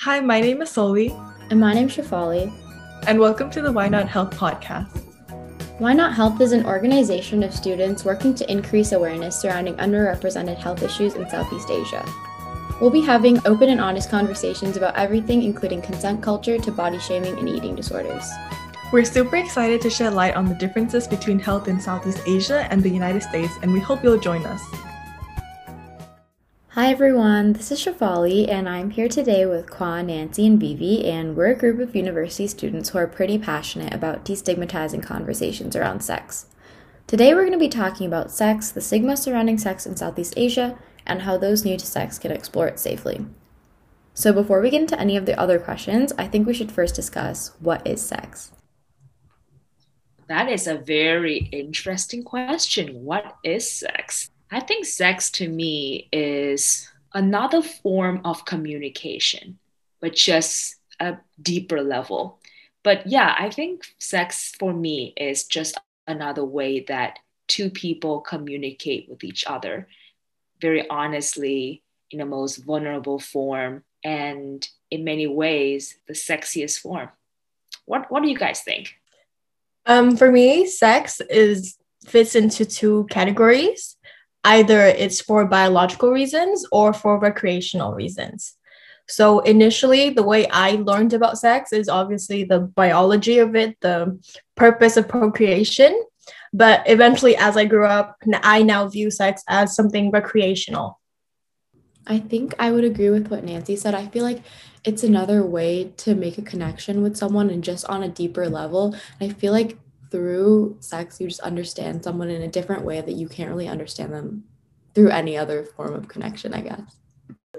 Hi, my name is Soli. And my name is Shafali. And welcome to the Why Not Health podcast. Why Not Health is an organization of students working to increase awareness surrounding underrepresented health issues in Southeast Asia. We'll be having open and honest conversations about everything, including consent culture to body shaming and eating disorders. We're super excited to shed light on the differences between health in Southeast Asia and the United States, and we hope you'll join us. Hi everyone, this is Shafali, and I'm here today with Kwa, Nancy, and Vivi, and we're a group of university students who are pretty passionate about destigmatizing conversations around sex. Today we're going to be talking about sex, the stigma surrounding sex in Southeast Asia, and how those new to sex can explore it safely. So before we get into any of the other questions, I think we should first discuss what is sex. That is a very interesting question. What is sex? I think sex to me is another form of communication, but just a deeper level. But yeah, I think sex for me is just another way that two people communicate with each other, very honestly, in the most vulnerable form, and in many ways, the sexiest form. What do you guys think? For me, sex fits into two categories. Either it's for biological reasons or for recreational reasons. So initially, the way I learned about sex is obviously the biology of it, the purpose of procreation. But eventually, as I grew up, I now view sex as something recreational. I think I would agree with what Nancy said. I feel like it's another way to make a connection with someone and just on a deeper level. I feel like through sex, you just understand someone in a different way that you can't really understand them through any other form of connection, I guess.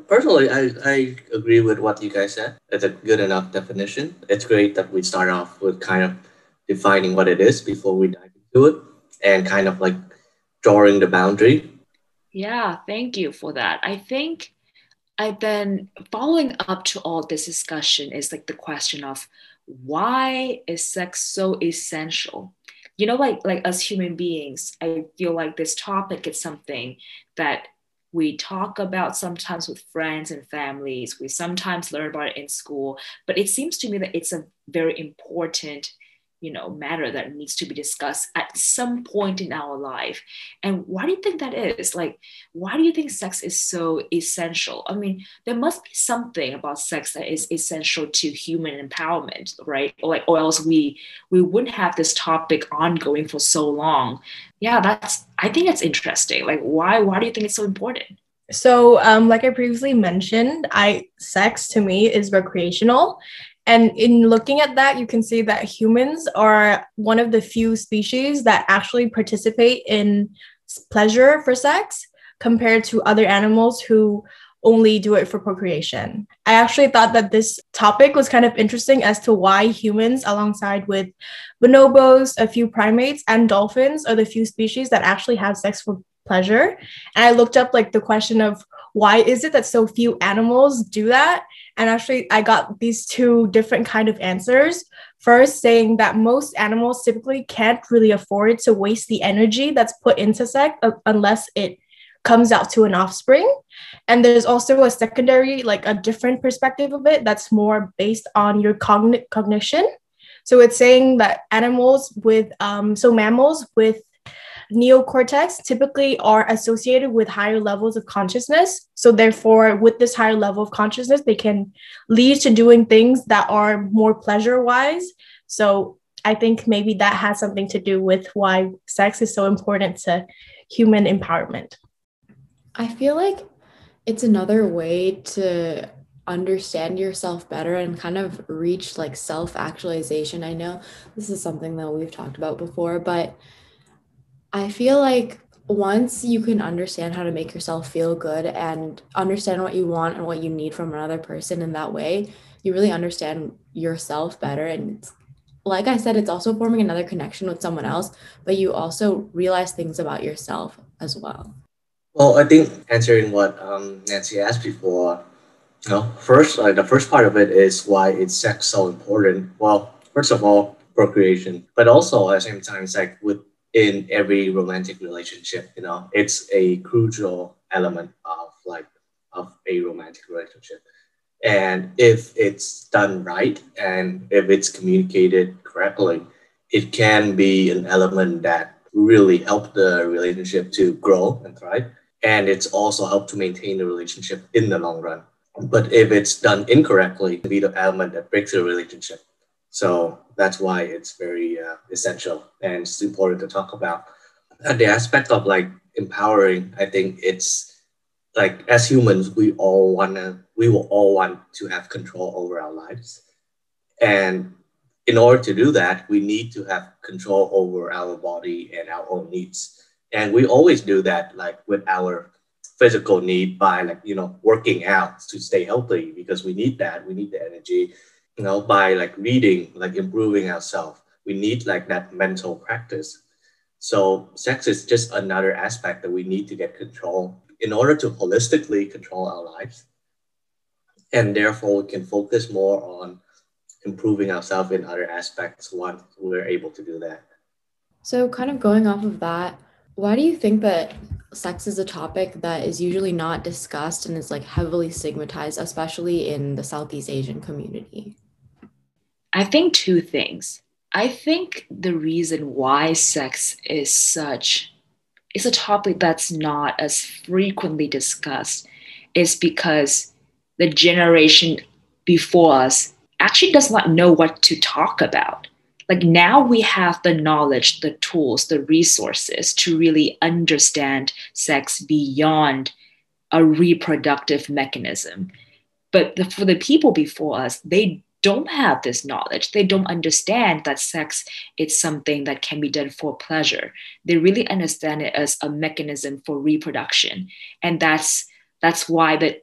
Personally, I agree with what you guys said. It's a good enough definition. It's great that we start off with kind of defining what it is before we dive into it and kind of like drawing the boundary. Yeah, thank you for that. I think then following up to all this discussion is like the question of, why is sex so essential? You know, like as human beings, I feel like this topic is something that we talk about sometimes with friends and families. We sometimes learn about it in school, but it seems to me that it's a very important, matter that needs to be discussed at some point in our life. And why do you think that is? Like, why do you think sex is so essential? I mean, there must be something about sex that is essential to human empowerment, right? Or else we wouldn't have this topic ongoing for so long. Yeah, I think that's interesting. Like, why do you think it's so important? So, like I previously mentioned, sex to me is recreational. And in looking at that, you can see that humans are one of the few species that actually participate in pleasure for sex compared to other animals who only do it for procreation. I actually thought that this topic was kind of interesting as to why humans, alongside with bonobos, a few primates, and dolphins are the few species that actually have sex for pleasure. And I looked up the question of why is it that so few animals do that? And actually, I got these two different kind of answers. First, saying that most animals typically can't really afford to waste the energy that's put into sex unless it comes out to an offspring. And there's also a secondary, a different perspective of it that's more based on your cognition. So it's saying that mammals with neocortex typically are associated with higher levels of consciousness. So therefore, with this higher level of consciousness, they can lead to doing things that are more pleasure-wise. So I think maybe that has something to do with why sex is so important to human empowerment. I feel like it's another way to understand yourself better and kind of reach self-actualization. I know this is something that we've talked about before, but I feel like once you can understand how to make yourself feel good and understand what you want and what you need from another person in that way, you really understand yourself better. And it's, like I said, it's also forming another connection with someone else, but you also realize things about yourself as well. Well, I think answering what Nancy asked before, first, the first part of it is why is sex so important? Well, first of all, procreation, but also at the same time, it's in every romantic relationship, it's a crucial element of a romantic relationship. And if it's done right, and if it's communicated correctly, it can be an element that really help the relationship to grow and thrive. And it's also helped to maintain the relationship in the long run. But if it's done incorrectly, it can be the element that breaks the relationship. So that's why it's very essential, and it's important to talk about. The aspect of like empowering, I think it's like as humans, we will all want to have control over our lives. And in order to do that, we need to have control over our body and our own needs. And we always do that, like with our physical need by working out to stay healthy, because we need that. We need the energy. By reading, improving ourselves, we need that mental practice. So sex is just another aspect that we need to get control in order to holistically control our lives. And therefore we can focus more on improving ourselves in other aspects once we're able to do that. So kind of going off of that, why do you think that sex is a topic that is usually not discussed and is heavily stigmatized, especially in the Southeast Asian community? I think two things. I think the reason why sex is it's a topic that's not as frequently discussed is because the generation before us actually does not know what to talk about. Now we have the knowledge, the tools, the resources to really understand sex beyond a reproductive mechanism. But for the people before us, they don't have this knowledge. They don't understand that sex is something that can be done for pleasure. They really understand it as a mechanism for reproduction. And that's why the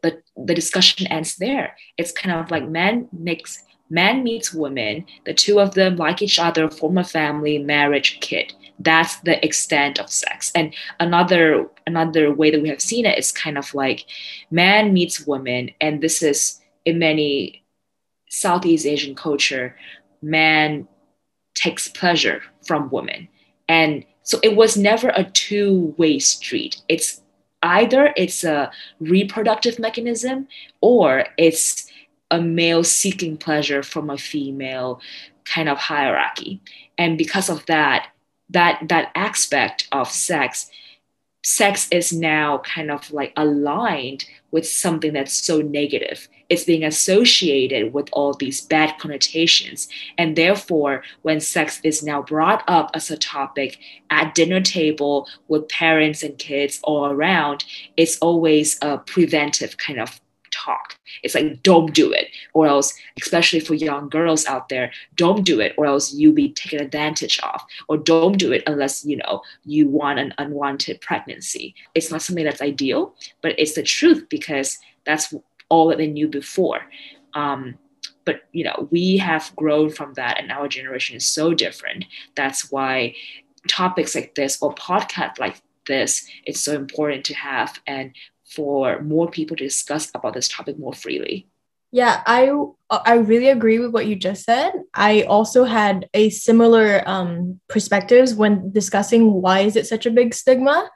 discussion ends there. It's kind of like man meets woman, the two of them like each other, form a family, marriage, kid. That's the extent of sex. And another way that we have seen it is kind of like man meets woman, and this is in many Southeast Asian culture, man takes pleasure from woman. And so it was never a two-way street. It's either it's a reproductive mechanism or it's a male seeking pleasure from a female kind of hierarchy. And because of that aspect of sex is now kind of aligned with something that's so negative. It's being associated with all these bad connotations. And therefore, when sex is now brought up as a topic at dinner table with parents and kids all around, it's always a preventive kind of talk. It's don't do it, or else, especially for young girls out there, don't do it, or else you'll be taken advantage of, or don't do it unless, you want an unwanted pregnancy. It's not something that's ideal, but it's the truth because that's all that they knew before. But, we have grown from that, and our generation is so different. That's why topics like this or podcasts like this, it's so important to have and for more people to discuss about this topic more freely. Yeah, I really agree with what you just said. I also had a similar perspectives when discussing why is it such a big stigma.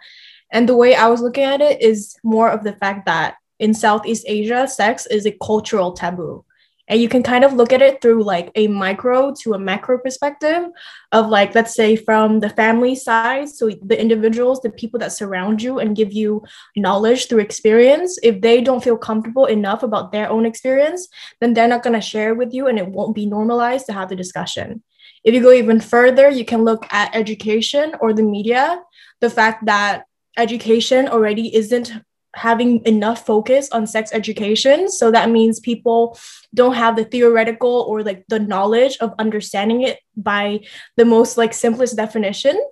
And the way I was looking at it is more of the fact that in Southeast Asia, sex is a cultural taboo. And you can kind of look at it through a micro to a macro perspective of let's say from the family side. So the individuals, the people that surround you and give you knowledge through experience, if they don't feel comfortable enough about their own experience, then they're not going to share with you and it won't be normalized to have the discussion. If you go even further, you can look at education or the media, the fact that education already isn't having enough focus on sex education. So that means people don't have the theoretical or the knowledge of understanding it by the most simplest definition.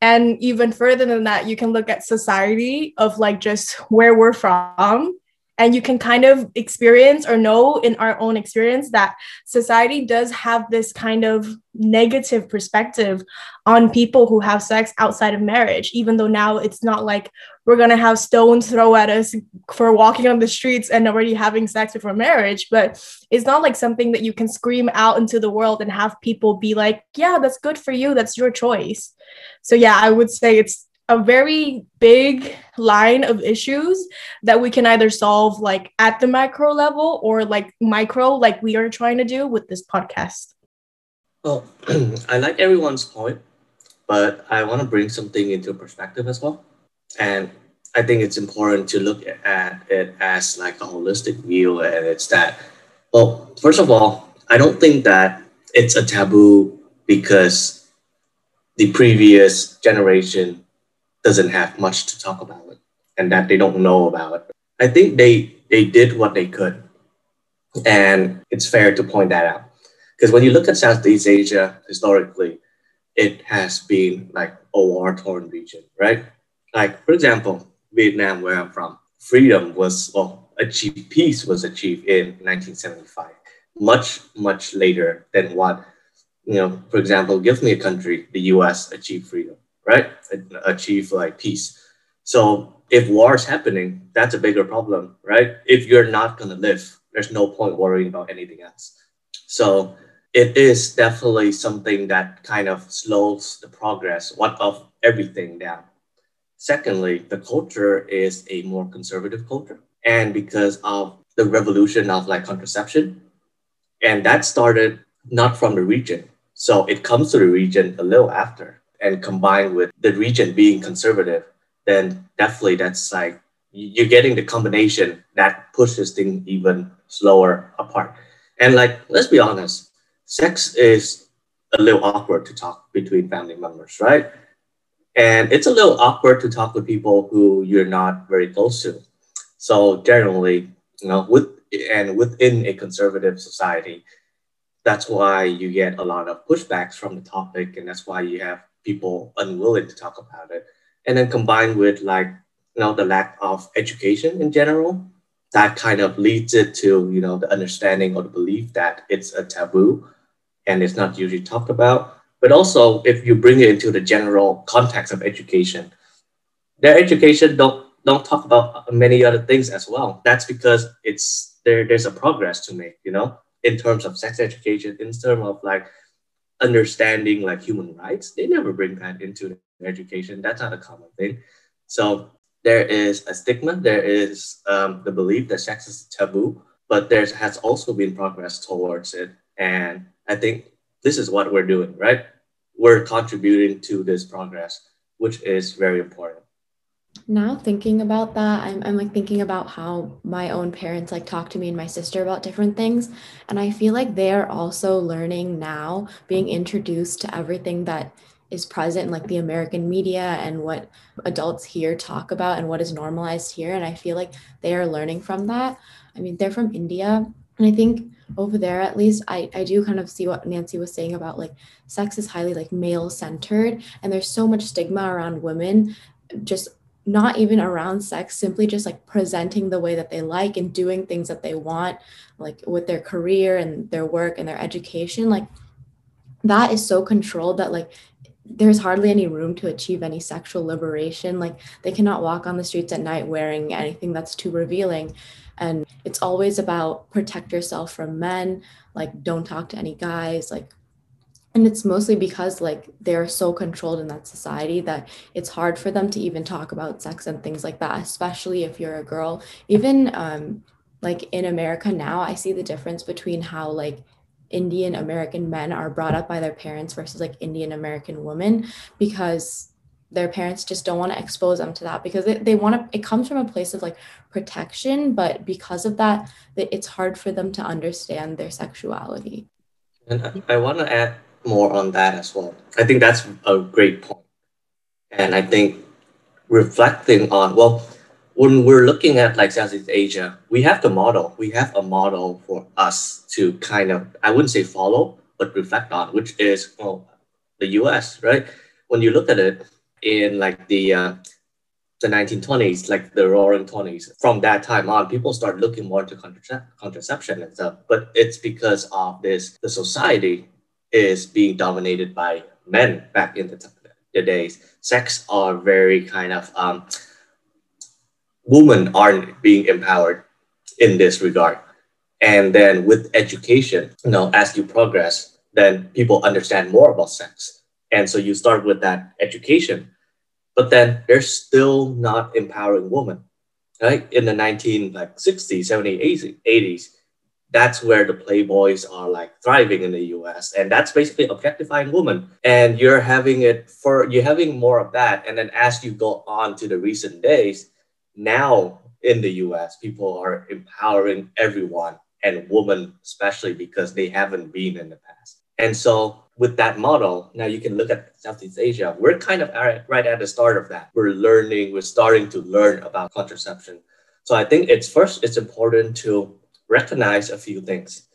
And even further than that, you can look at society of just where we're from. And you can kind of experience or know in our own experience that society does have this kind of negative perspective on people who have sex outside of marriage, even though now it's not we're going to have stones thrown at us for walking on the streets and already having sex before marriage. But it's not something that you can scream out into the world and have people be yeah, that's good for you. That's your choice. So yeah, I would say it's a very big line of issues that we can either solve like at the macro level or like micro, like we are trying to do with this podcast. Well, I like everyone's point, but I want to bring something into perspective as well. And I think it's important to look at it as like a holistic view. And it's that, well, first of all, I don't think that it's a taboo because the previous generation doesn't have much to talk about it and that they don't know about it. I think they did what they could. And it's fair to point that out. Because when you look at Southeast Asia, historically, it has been like a war-torn region, right? Like, for example, Vietnam, where I'm from, freedom was, well, achieved, peace was achieved in 1975, much, much later than what, you know, for example, give me a country, the US achieved freedom, right? Achieve like peace. So if war is happening, that's a bigger problem, right? If you're not going to live, there's no point worrying about anything else. So it is definitely something that kind of slows the progress, what of everything down. Secondly, the culture is a more conservative culture. And because of the revolution of like contraception, and that started not from the region. So it comes to the region a little after, and combined with the region being conservative, then definitely that's like, you're getting the combination that pushes things even slower apart. And like, let's be honest, sex is a little awkward to talk between family members, right? And it's a little awkward to talk with people who you're not very close to. So generally, you know, within a conservative society, that's why you get a lot of pushbacks from the topic. And that's why you have people unwilling to talk about it. And then combined with like, you know, the lack of education in general, that kind of leads it to, you know, the understanding or the belief that it's a taboo and it's not usually talked about. But also if you bring it into the general context of education, their education don't talk about many other things as well. That's because it's there's a progress to make, you know, in terms of sex education, in terms of like understanding like human rights. They never bring that into their education. That's not a common thing. So there is a stigma. There is the belief that sex is taboo, but there has also been progress towards it. And I think this is what we're doing, right? We're contributing to this progress, which is very important. Now thinking about that, I'm like thinking about how my own parents like talk to me and my sister about different things. And I feel like they're also learning now, being introduced to everything that is present in like the American media and what adults here talk about and what is normalized here. And I feel like they are learning from that. I mean, they're from India. And I think over there, at least, I do kind of see what Nancy was saying about like sex is highly like male centered. And there's so much stigma around women, just not even around sex, simply just like presenting the way that they like and doing things that they want, like with their career and their work and their education. Like that is so controlled that like there's hardly any room to achieve any sexual liberation. Like they cannot walk on the streets at night wearing anything that's too revealing. And it's always about protect yourself from men, like don't talk to any guys, like. And it's mostly because like they're so controlled in that society that it's hard for them to even talk about sex and things like that, especially if you're a girl. Even like in America now, I see the difference between how like Indian American men are brought up by their parents versus like Indian American women, because their parents just don't want to expose them to that, because they want to, it comes from a place of like protection. But because of that, it's hard for them to understand their sexuality. And I want to add more on that as well. I think that's a great point. And I think reflecting on, well, when we're looking at like Southeast Asia, we have the model. We have a model for us to kind of, I wouldn't say follow, but reflect on, which is, well, the US, right? When you look at it in like the 1920s, like the roaring 20s, from that time on, people start looking more into contraception and stuff. But it's because of this, the society is being dominated by men back in the days. Sex are very kind of, women aren't being empowered in this regard. And then with education, you know, as you progress, then people understand more about sex. And so you start with that education. but then they're still not empowering women. Right? In the 1960s, 70s, 80s, that's where the playboys are like thriving in the US. And that's basically objectifying women. And you're having more of that. And then as you go on to the recent days, now in the US, people are empowering everyone and women, especially because they haven't been in the past. And so with that model, now you can look at Southeast Asia. We're kind of right at the start of that. We're starting to learn about contraception. So I think it's important to recognize a few things.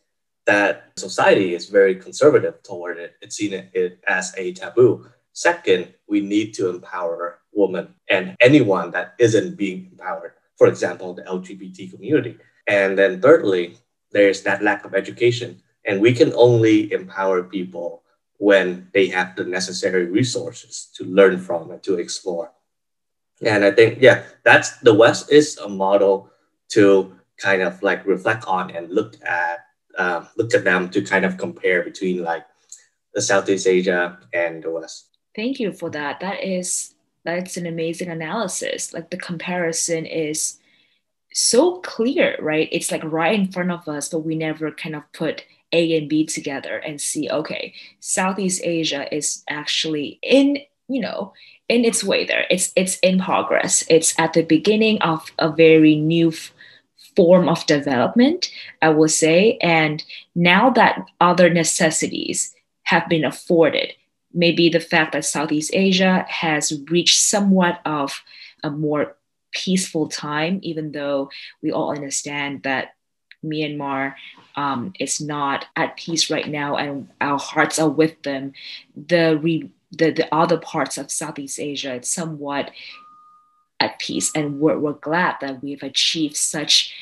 That society is very conservative toward it. It's seen it as a taboo. Second, we need to empower women and anyone that isn't being empowered. For example, the LGBT community. And then thirdly, there's that lack of education. And we can only empower people when they have the necessary resources to learn from and to explore. And I think, yeah, that's the West is a model to kind of like reflect on and look at them to kind of compare between like the Southeast Asia and the West. Thank you for that. That's an amazing analysis. Like the comparison is so clear, right? It's like right in front of us, but we never kind of put A and B together and see, okay, Southeast Asia is actually in its way there. It's in progress. It's at the beginning of a very new form of development, I will say. And now that other necessities have been afforded, maybe the fact that Southeast Asia has reached somewhat of a more peaceful time, even though we all understand that Myanmar is not at peace right now and our hearts are with them. The other parts of Southeast Asia, it's somewhat at peace, and we're glad that we've achieved such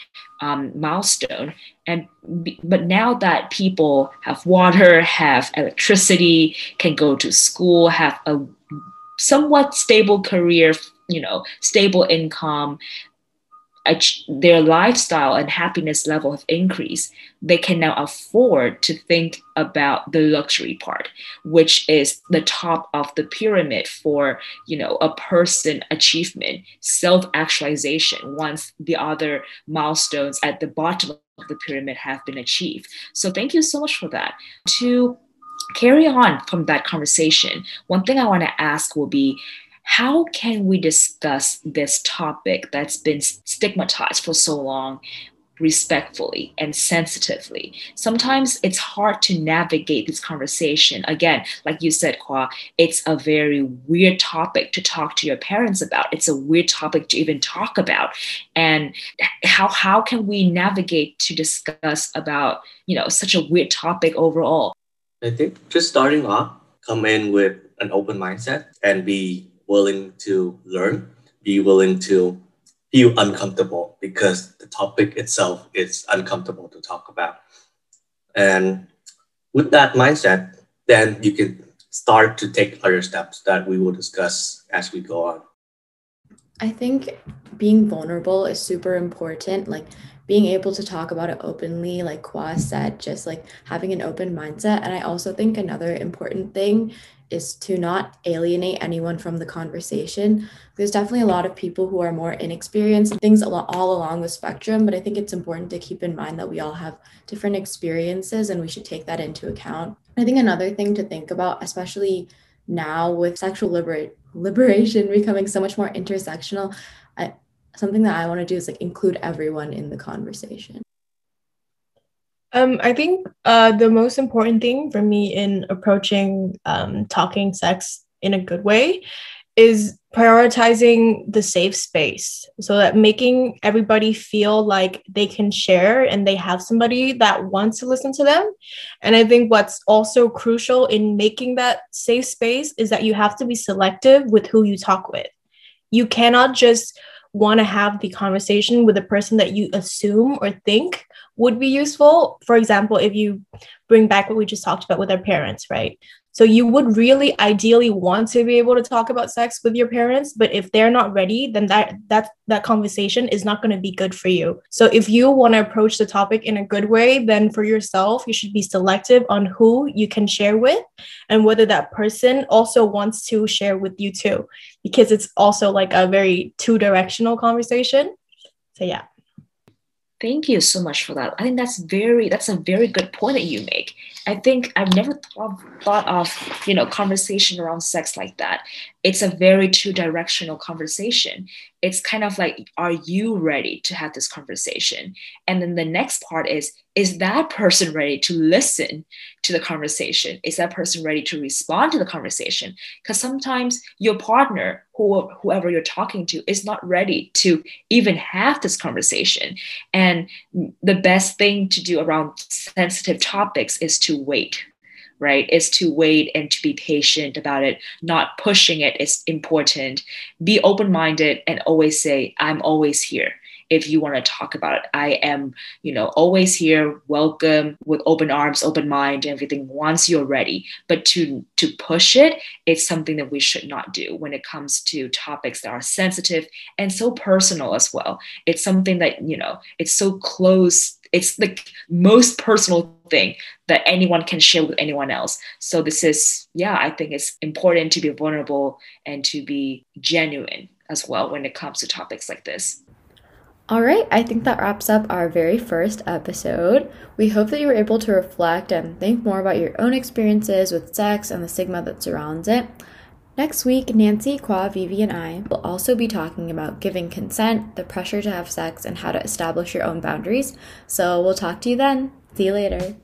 milestone. But now that people have water, have electricity, can go to school, have a somewhat stable career, stable income, their lifestyle and happiness level have increased, they can now afford to think about the luxury part, which is the top of the pyramid for, a person achievement, self-actualization, once the other milestones at the bottom of the pyramid have been achieved. So thank you so much for that. To carry on from that conversation, one thing I want to ask will be, how can we discuss this topic that's been stigmatized for so long respectfully and sensitively? Sometimes it's hard to navigate this conversation. Again, like you said, Khoa, it's a very weird topic to talk to your parents about. It's a weird topic to even talk about. And how can we navigate to discuss about, such a weird topic overall? I think just starting off, come in with an open mindset and be willing to learn, be willing to feel uncomfortable because the topic itself is uncomfortable to talk about. And with that mindset, then you can start to take other steps that we will discuss as we go on. I think being vulnerable is super important. Like being able to talk about it openly, like Khoa said, just like having an open mindset. And I also think another important thing is to not alienate anyone from the conversation. There's definitely a lot of people who are more inexperienced, things all along the spectrum, but I think it's important to keep in mind that we all have different experiences and we should take that into account. I think another thing to think about, especially now with sexual liberation becoming so much more intersectional, something that I want to do is like include everyone in the conversation. I think the most important thing for me in approaching talking sex in a good way is prioritizing the safe space, so that making everybody feel like they can share and they have somebody that wants to listen to them. And I think what's also crucial in making that safe space is that you have to be selective with who you talk with. You cannot just want to have the conversation with a person that you assume or think would be useful. For example, if you bring back what we just talked about with our parents, right? So you would really ideally want to be able to talk about sex with your parents, but if they're not ready, then that conversation is not going to be good for you. So if you want to approach the topic in a good way, then for yourself, you should be selective on who you can share with and whether that person also wants to share with you too, because it's also like a very two-directional conversation. So yeah. Thank you so much for that. I think that's a very good point that you make. I think I've never thought of, conversation around sex like that. It's a very two-directional conversation. It's kind of like, are you ready to have this conversation? And then the next part is that person ready to listen to the conversation? Is that person ready to respond to the conversation? Because sometimes your partner, whoever you're talking to, is not ready to even have this conversation. And the best thing to do around sensitive topics is to wait, right? Is to wait and to be patient about it. Not pushing it is important. Be open-minded and always say, I'm always here. If you want to talk about it, I am, always here, welcome with open arms, open mind, everything once you're ready. But to push it, it's something that we should not do when it comes to topics that are sensitive and so personal as well. It's something that, it's so close. It's the most personal thing that anyone can share with anyone else. So this is, I think it's important to be vulnerable and to be genuine as well when it comes to topics like this. All right, I think that wraps up our very first episode. We hope that you were able to reflect and think more about your own experiences with sex and the stigma that surrounds it. Next week, Nancy, Kwa, Vivi, and I will also be talking about giving consent, the pressure to have sex, and how to establish your own boundaries. So we'll talk to you then. See you later.